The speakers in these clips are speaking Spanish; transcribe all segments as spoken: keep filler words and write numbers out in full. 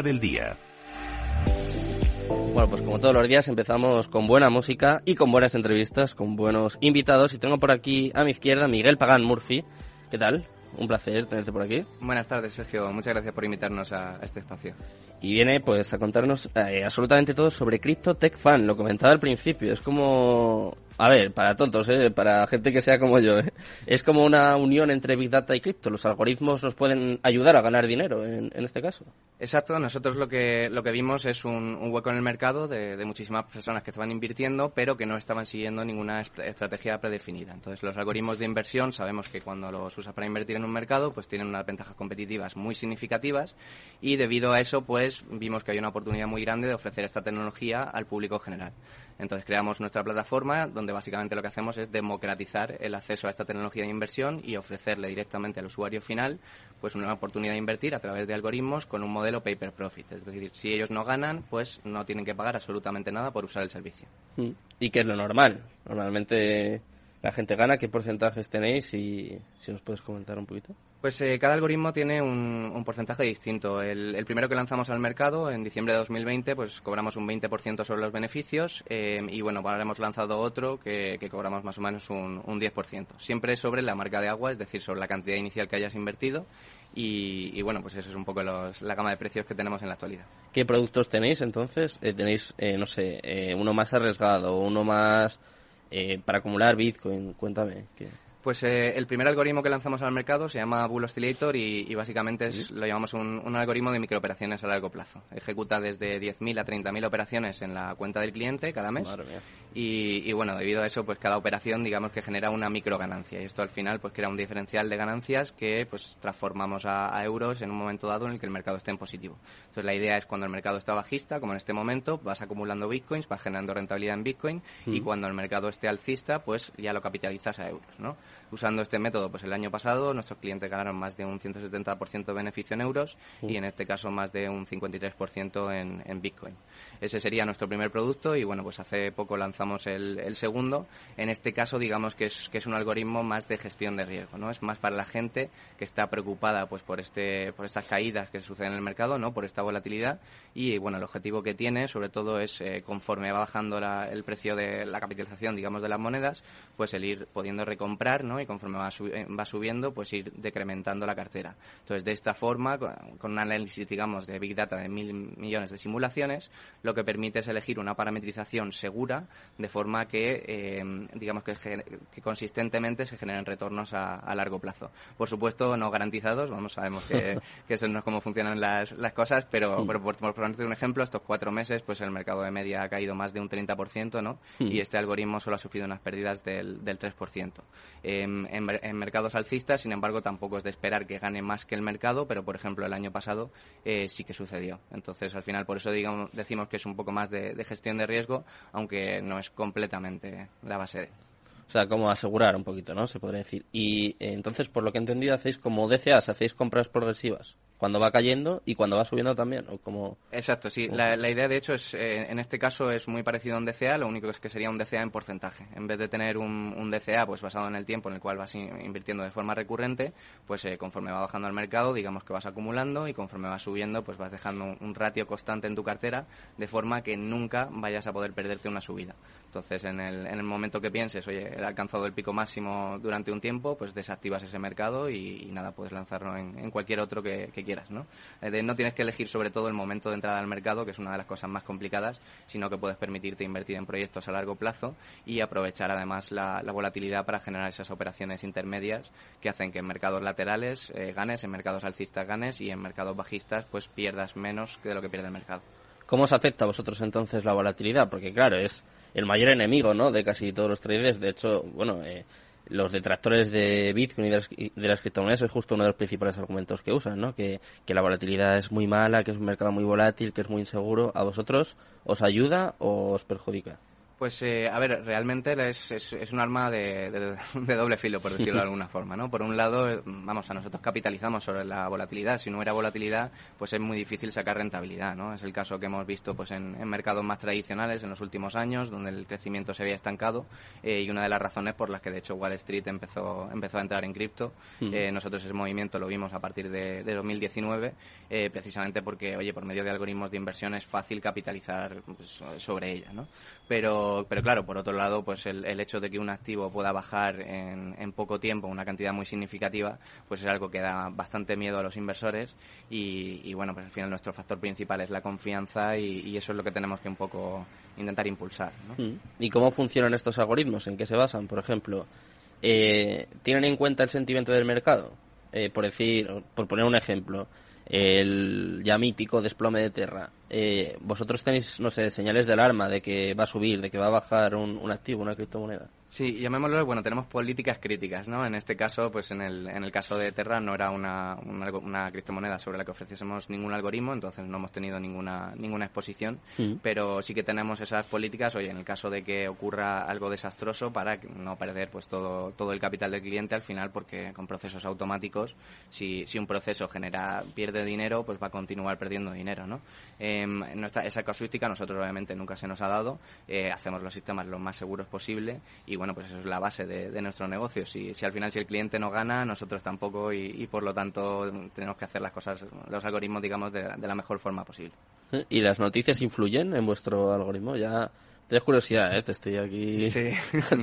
del día. Bueno, pues como todos los días empezamos con buena música y con buenas entrevistas, con buenos invitados. Y tengo por aquí a mi izquierda Miguel Pagán Murphy. ¿Qué tal? Un placer tenerte por aquí. Buenas tardes, Sergio. Muchas gracias por invitarnos a este espacio. Y viene pues a contarnos eh, absolutamente todo sobre CryptoTech Fan. Lo comentaba al principio, es como... A ver, para tontos, ¿eh? Para gente que sea como yo, ¿eh? Es como una unión entre Big Data y cripto. Los algoritmos nos pueden ayudar a ganar dinero en, en este caso. Exacto. Nosotros lo que lo que vimos es un, un hueco en el mercado de, de muchísimas personas que estaban invirtiendo, pero que no estaban siguiendo ninguna est- estrategia predefinida. Entonces, los algoritmos de inversión sabemos que cuando los usas para invertir en un mercado, pues tienen unas ventajas competitivas muy significativas y debido a eso, pues vimos que hay una oportunidad muy grande de ofrecer esta tecnología al público general. Entonces, creamos nuestra plataforma donde básicamente lo que hacemos es democratizar el acceso a esta tecnología de inversión y ofrecerle directamente al usuario final pues una oportunidad de invertir a través de algoritmos con un modelo pay per profit. Es decir, si ellos no ganan, pues no tienen que pagar absolutamente nada por usar el servicio. ¿Y qué es lo normal? Normalmente la gente gana. ¿Qué porcentajes tenéis? Y si nos puedes comentar un poquito. Pues eh, cada algoritmo tiene un, un porcentaje distinto. El, el primero que lanzamos al mercado, en diciembre de dos mil veinte, pues cobramos un veinte por ciento sobre los beneficios eh, y bueno, ahora hemos lanzado otro que, que cobramos más o menos un, un diez por ciento. Siempre sobre la marca de agua, es decir, sobre la cantidad inicial que hayas invertido y, y bueno, pues eso es un poco los, la gama de precios que tenemos en la actualidad. ¿Qué productos tenéis entonces? Eh, tenéis, eh, no sé, eh, uno más arriesgado, uno más eh, para acumular Bitcoin, cuéntame qué... Pues eh, el primer algoritmo que lanzamos al mercado se llama Bull Oscillator y, y básicamente es, lo llamamos un, un algoritmo de microoperaciones a largo plazo. Ejecuta desde diez mil a treinta mil operaciones en la cuenta del cliente cada mes. Madre mía. Y, y bueno, debido a eso, pues cada operación digamos que genera una microganancia y esto al final pues crea un diferencial de ganancias que pues transformamos a, a euros en un momento dado en el que el mercado esté en positivo. Entonces la idea es cuando el mercado está bajista, como en este momento, vas acumulando bitcoins, vas generando rentabilidad en bitcoin mm. y cuando el mercado esté alcista, pues ya lo capitalizas a euros, ¿no? Usando este método, pues el año pasado nuestros clientes ganaron más de un ciento setenta por ciento de beneficio en euros uh. y en este caso más de un cincuenta y tres por ciento en, en Bitcoin. Ese sería nuestro primer producto y bueno, pues hace poco lanzamos el, el segundo. En este caso, digamos que es que es un algoritmo más de gestión de riesgo, ¿no? Es más para la gente que está preocupada pues por este por estas caídas que suceden en el mercado, ¿no? Por esta volatilidad y bueno, el objetivo que tiene sobre todo es eh, conforme va bajando la, el precio de la capitalización, digamos, de las monedas, pues el ir pudiendo recomprar, ¿no? Y conforme va, subi- va subiendo, pues ir decrementando la cartera. Entonces, de esta forma, con un análisis, digamos, de Big Data de mil millones de simulaciones, lo que permite es elegir una parametrización segura, de forma que, eh, digamos, que, que consistentemente se generen retornos a, a largo plazo. Por supuesto, no garantizados, vamos, sabemos que, que eso no es cómo funcionan las, las cosas, pero, sí. pero por, por ponerte un ejemplo, estos cuatro meses, pues el mercado de media ha caído más de un treinta por ciento, ¿no? Sí. Y este algoritmo solo ha sufrido unas pérdidas del, del tres por ciento. En, en, en mercados alcistas, sin embargo, tampoco es de esperar que gane más que el mercado, pero, por ejemplo, el año pasado eh, sí que sucedió. Entonces, al final, por eso digamos, decimos que es un poco más de, de gestión de riesgo, aunque no es completamente la base de... O sea, como asegurar un poquito, ¿no? Se podría decir. Y eh, entonces, por lo que he entendido, hacéis como D C As, hacéis compras progresivas. Cuando va cayendo y cuando va subiendo también, ¿o como...? Exacto, sí. La, la idea, de hecho, es eh, en este caso es muy parecido a un D C A, lo único es que sería un D C A en porcentaje. En vez de tener un, un D C A pues basado en el tiempo en el cual vas in, invirtiendo de forma recurrente, pues eh, conforme va bajando el mercado, digamos que vas acumulando y conforme va subiendo, pues vas dejando un, un ratio constante en tu cartera, de forma que nunca vayas a poder perderte una subida. Entonces, en el, en el momento que pienses, oye, he alcanzado el pico máximo durante un tiempo, pues desactivas ese mercado y, y nada, puedes lanzarlo en, en cualquier otro que, que quieras, ¿no? Eh, no tienes que elegir sobre todo el momento de entrada al mercado, que es una de las cosas más complicadas, sino que puedes permitirte invertir en proyectos a largo plazo y aprovechar además la, la volatilidad para generar esas operaciones intermedias que hacen que en mercados laterales eh, ganes, en mercados alcistas ganes y en mercados bajistas pues pierdas menos de lo que pierde el mercado. ¿Cómo os afecta a vosotros entonces la volatilidad? Porque claro, es el mayor enemigo, ¿no?, de casi todos los traders. De hecho, bueno, eh, los detractores de Bitcoin y de las, y de las criptomonedas es justo uno de los principales argumentos que usan, ¿no? Que, que la volatilidad es muy mala, que es un mercado muy volátil, que es muy inseguro. ¿A vosotros os ayuda o os perjudica? Pues, eh, a ver, realmente es, es, es un arma de, de, de doble filo, por decirlo de alguna forma, ¿no? Por un lado, vamos, a nosotros capitalizamos sobre la volatilidad. Si no hubiera volatilidad, pues es muy difícil sacar rentabilidad, ¿no? Es el caso que hemos visto pues en, en mercados más tradicionales en los últimos años, donde el crecimiento se había estancado, eh, y una de las razones por las que, de hecho, Wall Street empezó empezó a entrar en cripto. Mm. Eh, nosotros ese movimiento lo vimos a partir de, de dos mil diecinueve, eh, precisamente porque, oye, por medio de algoritmos de inversión es fácil capitalizar pues, sobre ella, ¿no? Pero... Pero claro, por otro lado, pues el, el hecho de que un activo pueda bajar en, en poco tiempo una cantidad muy significativa, pues es algo que da bastante miedo a los inversores y, y bueno, pues al final nuestro factor principal es la confianza y, y eso es lo que tenemos que un poco intentar impulsar, ¿no? ¿Y cómo funcionan estos algoritmos? ¿En qué se basan? Por ejemplo, eh, ¿tienen en cuenta el sentimiento del mercado? Eh, por decir, por poner un ejemplo, el ya mítico desplome de Terra. Eh, ¿Vosotros tenéis, no sé, señales de alarma de que va a subir, de que va a bajar un, un activo, una criptomoneda? Sí, llamémoslo, bueno, tenemos políticas críticas, ¿no? En este caso, pues en el en el caso de Terra no era una, una, una criptomoneda sobre la que ofreciésemos ningún algoritmo, entonces no hemos tenido ninguna ninguna exposición, sí. Pero sí que tenemos esas políticas, oye, en el caso de que ocurra algo desastroso para no perder pues todo todo el capital del cliente al final, porque con procesos automáticos, si si un proceso genera pierde dinero, pues va a continuar perdiendo dinero, ¿no? Eh, nuestra, esa casuística nosotros obviamente nunca se nos ha dado, eh, hacemos los sistemas lo más seguros posible y bueno, pues eso es la base de, de nuestro negocio. Si, si al final si el cliente no gana, nosotros tampoco y, y por lo tanto tenemos que hacer las cosas, los algoritmos, digamos, de, de la mejor forma posible. ¿Y las noticias influyen en vuestro algoritmo? Ya... Tienes curiosidad, ¿eh? Te estoy aquí sí.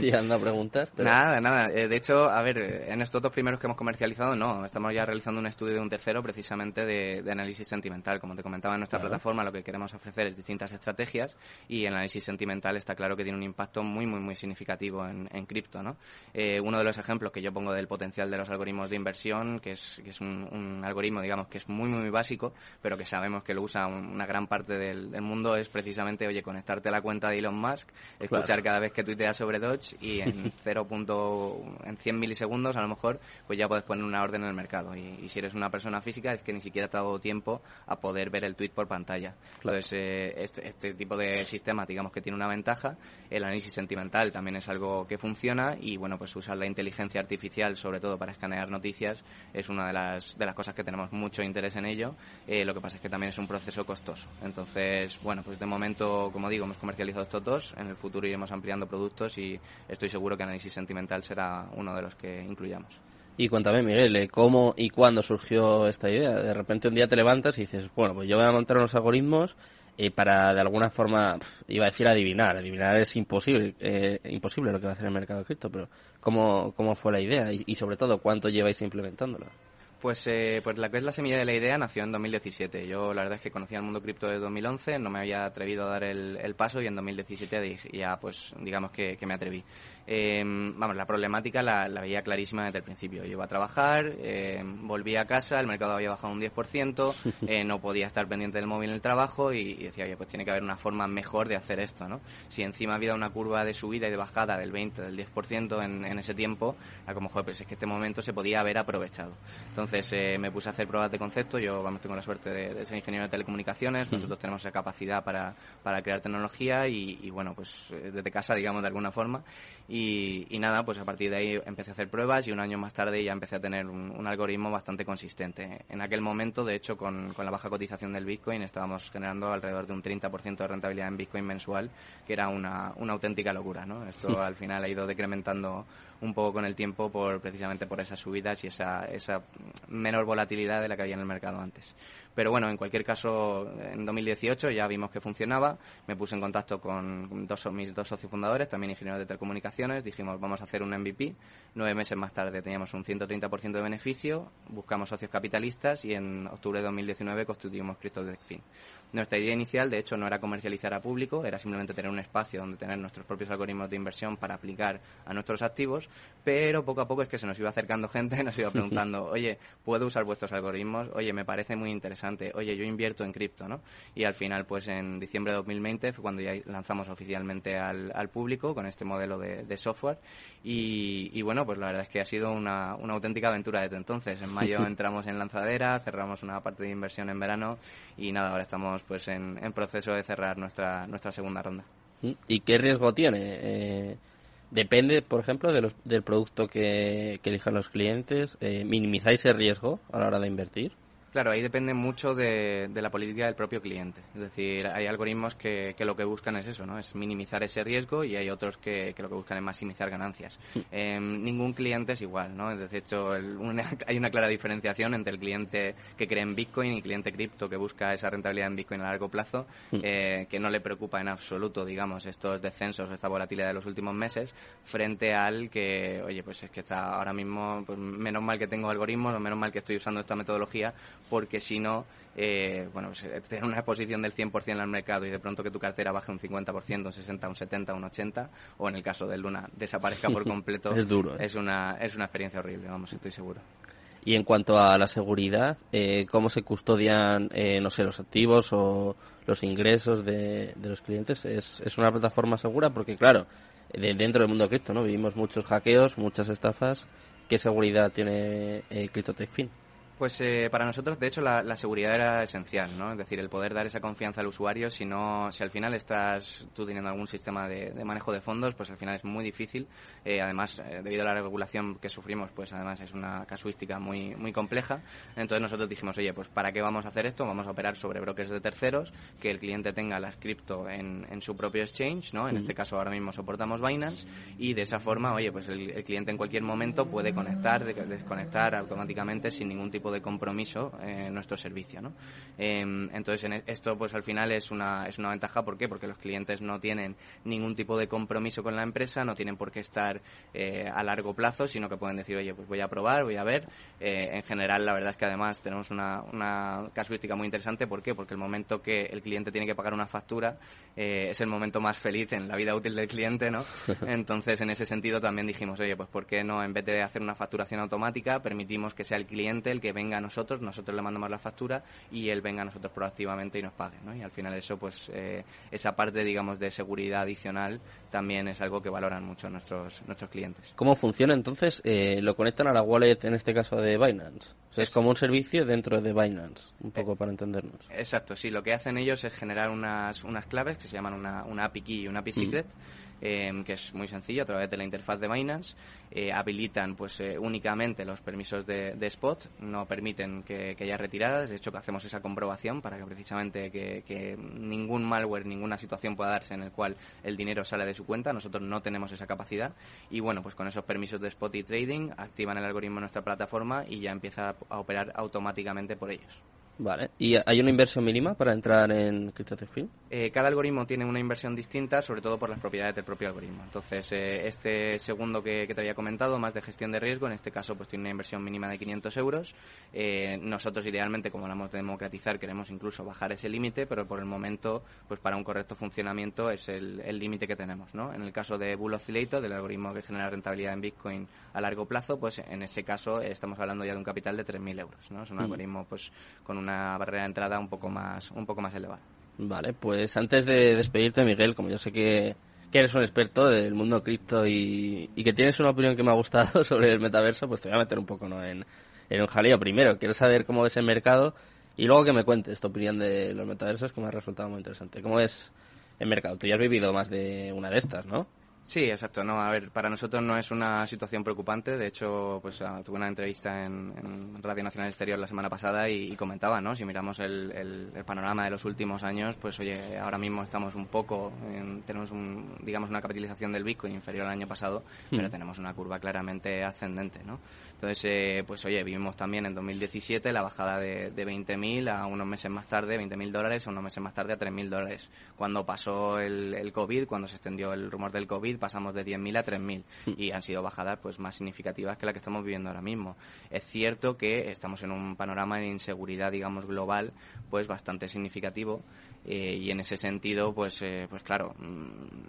tirando a preguntas. Pero... Nada, nada. Eh, de hecho, a ver, en estos dos primeros que hemos comercializado, no. Estamos ya realizando un estudio de un tercero, precisamente de, de análisis sentimental. Como te comentaba, en nuestra claro. plataforma lo que queremos ofrecer es distintas estrategias y el análisis sentimental está claro que tiene un impacto muy, muy, muy significativo en, en cripto, ¿no? Eh, uno de los ejemplos que yo pongo del potencial de los algoritmos de inversión, que es, que es un, un algoritmo, digamos, que es muy, muy básico, pero que sabemos que lo usa una gran parte del, del mundo, es precisamente, oye, conectarte a la cuenta de Elon Musk, escuchar claro. cada vez que tuiteas sobre Doge y en cero punto, en cien milisegundos a lo mejor pues ya puedes poner una orden en el mercado y, y si eres una persona física es que ni siquiera te ha dado tiempo a poder ver el tuit por pantalla. Claro. Entonces eh, este, este tipo de sistema digamos que tiene una ventaja, el análisis sentimental también es algo que funciona y bueno pues usar la inteligencia artificial sobre todo para escanear noticias es una de las de las cosas que tenemos mucho interés en ello, eh, lo que pasa es que también es un proceso costoso, entonces bueno pues de momento como digo hemos comercializado estos dos, en el futuro iremos ampliando productos y estoy seguro que análisis sentimental será uno de los que incluyamos. Y cuéntame, Miguel, ¿cómo y cuándo surgió esta idea? De repente un día te levantas y dices, bueno, pues yo voy a montar unos algoritmos eh, para de alguna forma, iba a decir adivinar, adivinar es imposible, eh, imposible lo que va a hacer el mercado de cripto, pero ¿cómo, cómo fue la idea? Y, y sobre todo, ¿cuánto lleváis implementándola? Pues eh, pues la que es la semilla de la idea nació en dos mil diecisiete. Yo la verdad es que conocía el mundo cripto desde dos mil once, no me había atrevido a dar el, el paso y en dos mil diecisiete ya pues digamos que, que me atreví. Eh, vamos, la problemática la, la veía clarísima desde el principio. Yo iba a trabajar, eh, volví a casa, el mercado había bajado un diez por ciento, eh, no podía estar pendiente del móvil en el trabajo y, y decía, oye, pues tiene que haber una forma mejor de hacer esto, ¿no? Si encima había una curva de subida y de bajada del veinte, del diez por ciento en, en ese tiempo, a como, joder, pues es que este momento se podía haber aprovechado. Entonces, Entonces eh, me puse a hacer pruebas de concepto. Yo vamos tengo la suerte de, de ser ingeniero de telecomunicaciones. Nosotros tenemos esa capacidad para, para crear tecnología y, y bueno, pues desde casa, digamos, de alguna forma. Y, y nada, pues a partir de ahí empecé a hacer pruebas y un año más tarde ya empecé a tener un, un algoritmo bastante consistente. En aquel momento, de hecho, con, con la baja cotización del Bitcoin estábamos generando alrededor de un treinta por ciento de rentabilidad en Bitcoin mensual, que era una, una auténtica locura, ¿no? Esto sí. Al final ha ido decrementando un poco con el tiempo por precisamente por esas subidas y esa esa menor volatilidad de la que había en el mercado antes. Pero bueno, en cualquier caso, en dos mil dieciocho ya vimos que funcionaba, me puse en contacto con dos, mis dos socios fundadores, también ingenieros de telecomunicaciones, dijimos vamos a hacer un M V P, nueve meses más tarde teníamos un ciento treinta por ciento de beneficio, buscamos socios capitalistas y en octubre de dos mil diecinueve constituimos CryptoTechFin. Nuestra idea inicial, de hecho, no era comercializar a público, era simplemente tener un espacio donde tener nuestros propios algoritmos de inversión para aplicar a nuestros activos, pero poco a poco es que se nos iba acercando gente, nos iba preguntando, oye, ¿puedo usar vuestros algoritmos? Oye, me parece muy interesante, oye, yo invierto en cripto, ¿no? Y al final, pues en diciembre de dos mil veinte fue cuando ya lanzamos oficialmente al, al público con este modelo de, de software y, y bueno, pues la verdad es que ha sido una, una auténtica aventura desde entonces. En mayo entramos en Lanzadera, cerramos una parte de inversión en verano y nada, ahora estamos pues en, en proceso de cerrar nuestra nuestra segunda ronda. ¿Y qué riesgo tiene? Eh, depende, por ejemplo, de los, del producto que, que elijan los clientes. Eh, ¿Minimizáis el riesgo a la hora de invertir? Claro, ahí depende mucho de, de la política del propio cliente. Es decir, hay algoritmos que, que lo que buscan es eso, ¿no? Es minimizar ese riesgo, y hay otros que, que lo que buscan es maximizar ganancias. Eh, ningún cliente es igual, ¿no? De hecho, el, una, hay una clara diferenciación entre el cliente que cree en Bitcoin y el cliente cripto que busca esa rentabilidad en Bitcoin a largo plazo, eh, que no le preocupa en absoluto, digamos, estos descensos, esta volatilidad de los últimos meses, frente al que, oye, pues es que está ahora mismo, pues menos mal que tengo algoritmos, o menos mal que estoy usando esta metodología, porque si no, eh, bueno, tener una exposición del cien por ciento al mercado y de pronto que tu cartera baje un cincuenta por ciento, un sesenta por ciento, un setenta por ciento, un ochenta por ciento, o en el caso de Luna, desaparezca por completo, es duro, ¿eh? es una es una experiencia horrible, vamos, estoy seguro. Y en cuanto a la seguridad, eh, ¿cómo se custodian, eh, no sé, los activos o los ingresos de, de los clientes? ¿Es, es una plataforma segura? Porque, claro, de, dentro del mundo de cripto, ¿no? Vivimos muchos hackeos, muchas estafas. ¿Qué seguridad tiene eh, CryptoTechFin? Pues eh, para nosotros, de hecho, la, la seguridad era esencial, ¿no? Es decir, el poder dar esa confianza al usuario. Si no, si al final estás tú teniendo algún sistema de, de manejo de fondos, pues al final es muy difícil. Eh, además, eh, debido a la regulación que sufrimos, pues además es una casuística muy muy compleja. Entonces nosotros dijimos, oye, pues ¿para qué vamos a hacer esto? Vamos a operar sobre brokers de terceros, que el cliente tenga las cripto en, en su propio exchange, ¿no? En este caso ahora mismo soportamos Binance, y de esa forma, oye, pues el, el cliente en cualquier momento puede conectar, desconectar automáticamente sin ningún tipo de compromiso en nuestro servicio, ¿no? Eh, entonces en esto, pues al final es una es una ventaja. ¿Por qué? Porque los clientes no tienen ningún tipo de compromiso con la empresa, no tienen por qué estar eh, a largo plazo, sino que pueden decir, oye, pues voy a probar, voy a ver. Eh, en general, la verdad es que además tenemos una, una casuística muy interesante. ¿Por qué? Porque el momento que el cliente tiene que pagar una factura eh, es el momento más feliz en la vida útil del cliente, ¿no? Entonces, en ese sentido también dijimos, oye, pues ¿por qué no, en vez de hacer una facturación automática, permitimos que sea el cliente el que venga a nosotros, nosotros le mandamos la factura y él venga a nosotros proactivamente y nos pague, ¿no? Y al final eso, pues eh, esa parte, digamos, de seguridad adicional también es algo que valoran mucho nuestros nuestros clientes. ¿Cómo funciona entonces? Eh, ¿Lo conectan a la wallet, en este caso de Binance? O sea, es como un servicio dentro de Binance, un poco eh, para entendernos. Exacto, sí. Lo que hacen ellos es generar unas unas claves que se llaman una, una A P I Key y una A P I Secret, mm. Eh, que es muy sencillo, a través de la interfaz de Binance. Eh, habilitan pues eh, únicamente los permisos de, de spot, no permiten que, que haya retiradas. De hecho, que hacemos esa comprobación para que precisamente que, que ningún malware, ninguna situación pueda darse en el cual el dinero sale de su cuenta. Nosotros no tenemos esa capacidad, y bueno, pues con esos permisos de spot y trading activan el algoritmo en nuestra plataforma y ya empieza a operar automáticamente por ellos. Vale. ¿Y hay una inversión mínima para entrar en CryptoTechFin? Eh, cada algoritmo tiene una inversión distinta, sobre todo por las propiedades del propio algoritmo. Entonces, eh, este segundo que, que te había comentado, más de gestión de riesgo, en este caso pues tiene una inversión mínima de quinientos euros. Eh, nosotros idealmente, como hablamos de democratizar, queremos incluso bajar ese límite, pero por el momento, pues para un correcto funcionamiento es el límite que tenemos, ¿no? En el caso de Bull Oscillator, del algoritmo que genera rentabilidad en Bitcoin a largo plazo, pues en ese caso eh, estamos hablando ya de un capital de tres mil euros, ¿no? Es un mm. algoritmo pues con un una barrera de entrada un poco más un poco más elevada. Vale, pues antes de despedirte, Miguel, como yo sé que, que eres un experto del mundo cripto y, y que tienes una opinión que me ha gustado sobre el metaverso, pues te voy a meter un poco, ¿no?, en, en un jaleo. Primero, quiero saber cómo ves el mercado y luego que me cuentes tu opinión de los metaversos, que me ha resultado muy interesante. ¿Cómo ves el mercado? Tú ya has vivido más de una de estas, ¿no? Sí, exacto. No, a ver, para nosotros no es una situación preocupante. De hecho, pues ah, tuve una entrevista en, en Radio Nacional Exterior la semana pasada y, y comentaba, ¿no? Si miramos el, el, el panorama de los últimos años, pues oye, ahora mismo estamos un poco, en, tenemos un, digamos, una capitalización del Bitcoin inferior al año pasado, mm. pero tenemos una curva claramente ascendente, ¿no? Entonces, eh, pues oye, vivimos también en dos mil diecisiete la bajada de, de veinte mil a unos meses más tarde, veinte mil dólares, a unos meses más tarde a tres mil dólares. Cuando pasó el, el COVID, cuando se extendió el rumor del COVID, pasamos de diez mil a tres mil y han sido bajadas pues más significativas que la que estamos viviendo ahora mismo. Es cierto que estamos en un panorama de inseguridad, digamos, global, pues bastante significativo, eh, y en ese sentido, pues eh, pues claro,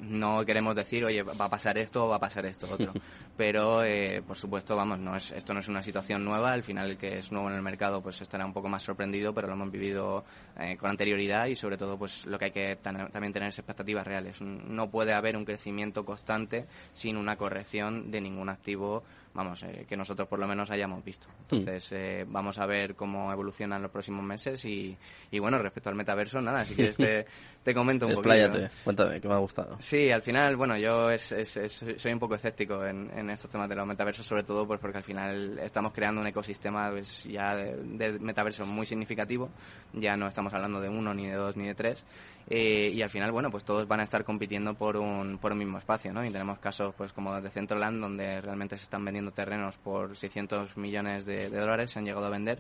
no queremos decir, oye, va a pasar esto o va a pasar esto otro, pero eh, por supuesto, vamos, no es esto no es una situación nueva. Al final, el que es nuevo en el mercado pues estará un poco más sorprendido, pero lo hemos vivido eh, con anterioridad, y sobre todo pues lo que hay que tan, también tener es expectativas reales. No puede haber un crecimiento constante constante sin una corrección de ningún activo, vamos, eh, que nosotros por lo menos hayamos visto. Entonces, mm. eh, vamos a ver cómo evolucionan los próximos meses y, y bueno, respecto al metaverso, nada, si quieres te, te comento un poquito. Expláyate, cuéntame, que me ha gustado. Sí, al final, bueno, yo es, es, es, soy un poco escéptico en, en estos temas de los metaversos, sobre todo pues porque al final estamos creando un ecosistema pues, ya de, de metaversos muy significativo, ya no estamos hablando de uno, ni de dos, ni de tres, eh, y al final, bueno, pues todos van a estar compitiendo por un, por un mismo espacio, ¿no? Y tenemos casos pues como Decentraland, donde realmente se están vendiendo terrenos por seiscientos millones de, de dólares se han llegado a vender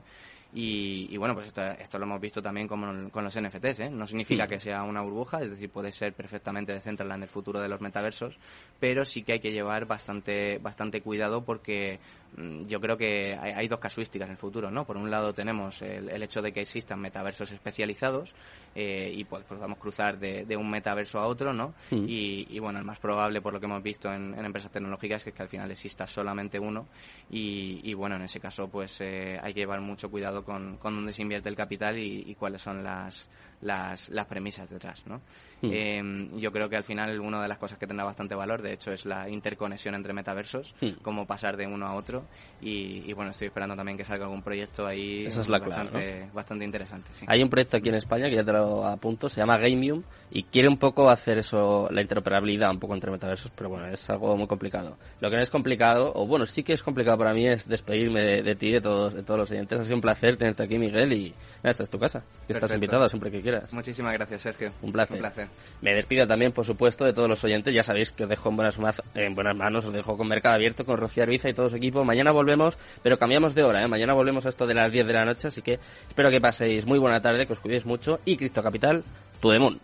y, y bueno, pues esto, esto lo hemos visto también con, con los N F Ts, ¿eh? No significa sí. que sea una burbuja, es decir, puede ser perfectamente Decentraland el futuro de los metaversos, pero sí que hay que llevar bastante bastante cuidado porque mmm, yo creo que hay, hay dos casuísticas en el futuro, ¿no? Por un lado tenemos el, el hecho de que existan metaversos especializados eh, y pues podamos cruzar de, de un metaverso a otro, ¿no? Sí. Y, y bueno, el más probable por lo que hemos visto en, en empresas tecnológicas es que al final exista solamente uno y, y bueno, en ese caso pues eh, hay que llevar mucho cuidado con, con dónde se invierte el capital y, y cuáles son las, las, las premisas detrás, ¿no? Mm. Eh, yo creo que al final una de las cosas que tendrá bastante valor, de hecho, es la interconexión entre metaversos, mm. cómo pasar de uno a otro y, y bueno, estoy esperando también que salga algún proyecto ahí. Esa es la bastante, clave, ¿no? Bastante interesante, sí. Hay un proyecto aquí en España que ya te lo apunto, se llama Gamium y quiere un poco hacer eso, la interoperabilidad un poco entre metaversos, pero bueno, es algo muy complicado. Lo que no es complicado, o bueno, sí que es complicado para mí, es despedirme de, de ti, de todos, de todos los oyentes. Ha sido un placer tenerte aquí, Miguel, y mira, esta es tu casa. Perfecto. Estás invitado siempre que quieras. Muchísimas gracias, Sergio. Un placer. Un placer. Me despido también, por supuesto, de todos los oyentes. Ya sabéis que os dejo en buenas, ma- en buenas manos, os dejo con Mercado Abierto, con Rocío Arviza y todo su equipo. Mañana volvemos, pero cambiamos de hora, ¿eh? Mañana volvemos a esto de las diez de la noche, así que espero que paséis muy buena tarde, que os cuidéis mucho y Cripto Capital, tu demon.